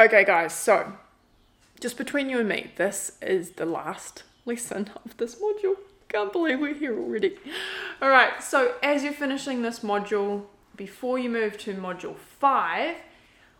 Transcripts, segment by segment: Okay guys, so just between you and me, this is the last lesson of this module. Can't believe we're here already. All right, so as you're finishing this module, before you move to module 5,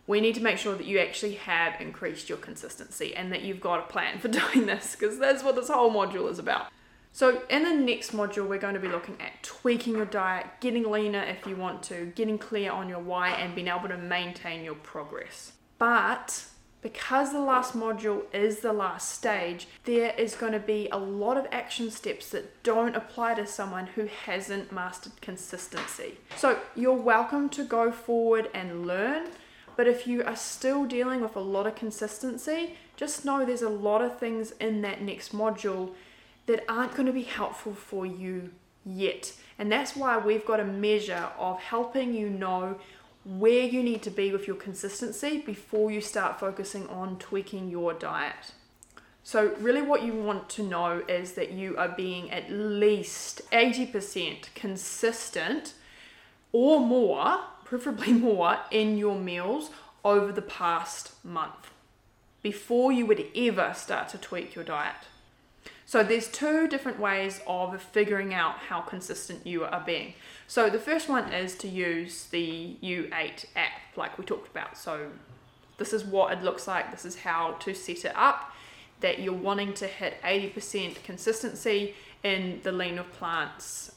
we need to make sure that you actually have increased your consistency and that you've got a plan for doing this, because that's what this whole module is about. So in the next module, we're going to be looking at tweaking your diet, getting leaner if you want to, getting clear on your why, and being able to maintain your progress. But because the last module is the last stage, there is going to be a lot of action steps that don't apply to someone who hasn't mastered consistency. So you're welcome to go forward and learn, but if you are still dealing with a lot of consistency, just know there's a lot of things in that next module that aren't going to be helpful for you yet. And that's why we've got a measure of helping you know where you need to be with your consistency before you start focusing on tweaking your diet. So really what you want to know is that you are being at least 80% consistent or more, preferably more, in your meals over the past month before you would ever start to tweak your diet. So there's two different ways of figuring out how consistent you are being. So the first one is to use the U8 app like we talked about. So this is what it looks like. This is how to set it up, that you're wanting to hit 80% consistency in the Lean with Plants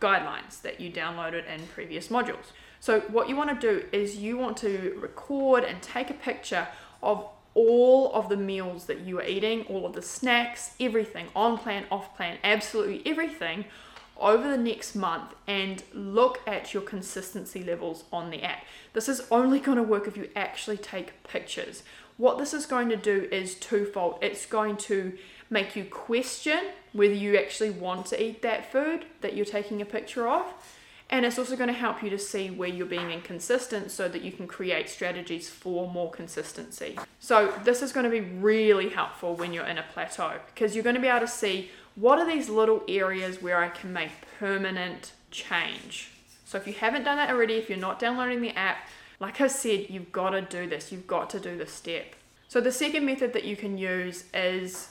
guidelines that you downloaded in previous modules. So what you want to do is you want to record and take a picture of all of the meals that you are eating, all of the snacks, everything, on plan, off plan, absolutely everything over the next month, and look at your consistency levels on the app. This is only going to work if you actually take pictures. What this is going to do is twofold. It's going to make you question whether you actually want to eat that food that you're taking a picture of, and it's also going to help you to see where you're being inconsistent so that you can create strategies for more consistency. So this is going to be really helpful when you're in a plateau, because you're going to be able to see what are these little areas where I can make permanent change. So if you haven't done that already, if you're not downloading the app, like I said, you've got to do this. You've got to do this step. So the second method that you can use is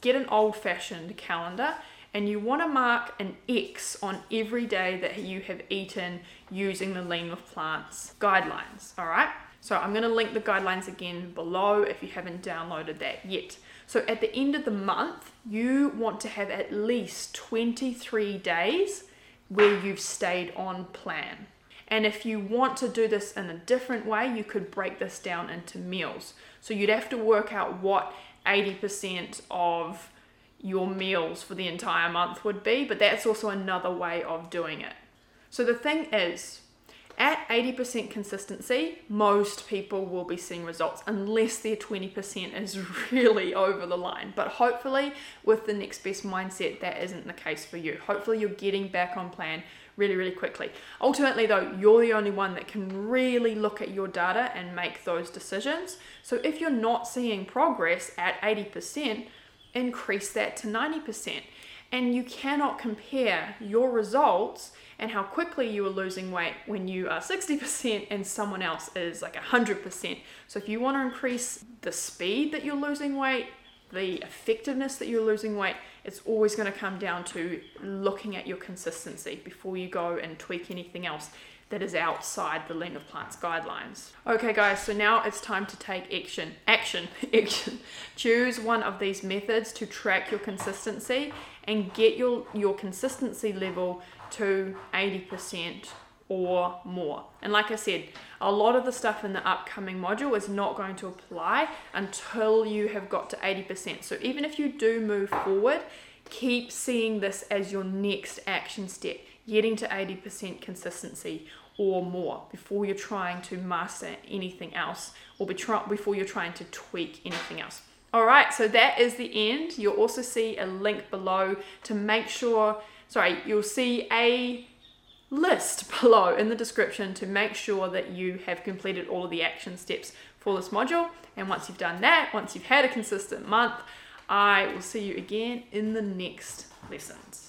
get an old-fashioned calendar. And you want to mark an X on every day that you have eaten using the Lean with Plants guidelines, all right? So I'm going to link the guidelines again below if you haven't downloaded that yet. So at the end of the month, you want to have at least 23 days where you've stayed on plan. And if you want to do this in a different way, you could break this down into meals. So you'd have to work out what 80% of your meals for the entire month would be, but that's also another way of doing it. So the thing is, at 80% consistency, most people will be seeing results unless their 20% is really over the line. But hopefully with the next best mindset, that isn't the case for you. Hopefully you're getting back on plan really, really quickly. Ultimately though, you're the only one that can really look at your data and make those decisions. So if you're not seeing progress at 80%, increase that to 90%. And you cannot compare your results and how quickly you are losing weight when you are 60% and someone else is like 100%. So if you want to increase the speed that you're losing weight, the effectiveness that you're losing weight, it's always going to come down to looking at your consistency before you go and tweak anything else that is outside the Lean with Plants guidelines. Okay guys, so now it's time to take action. Choose one of these methods to track your consistency and get your consistency level to 80% or more. And like I said, a lot of the stuff in the upcoming module is not going to apply until you have got to 80%. So even if you do move forward, keep seeing this as your next action step, getting to 80% consistency or more before you're trying to master anything else or before you're trying to tweak anything else. All right, so that is the end. You'll also see a link below to make sure, you'll see a list below in the description to make sure that you have completed all of the action steps for this module. And once you've done that, once you've had a consistent month, I will see you again in the next lessons.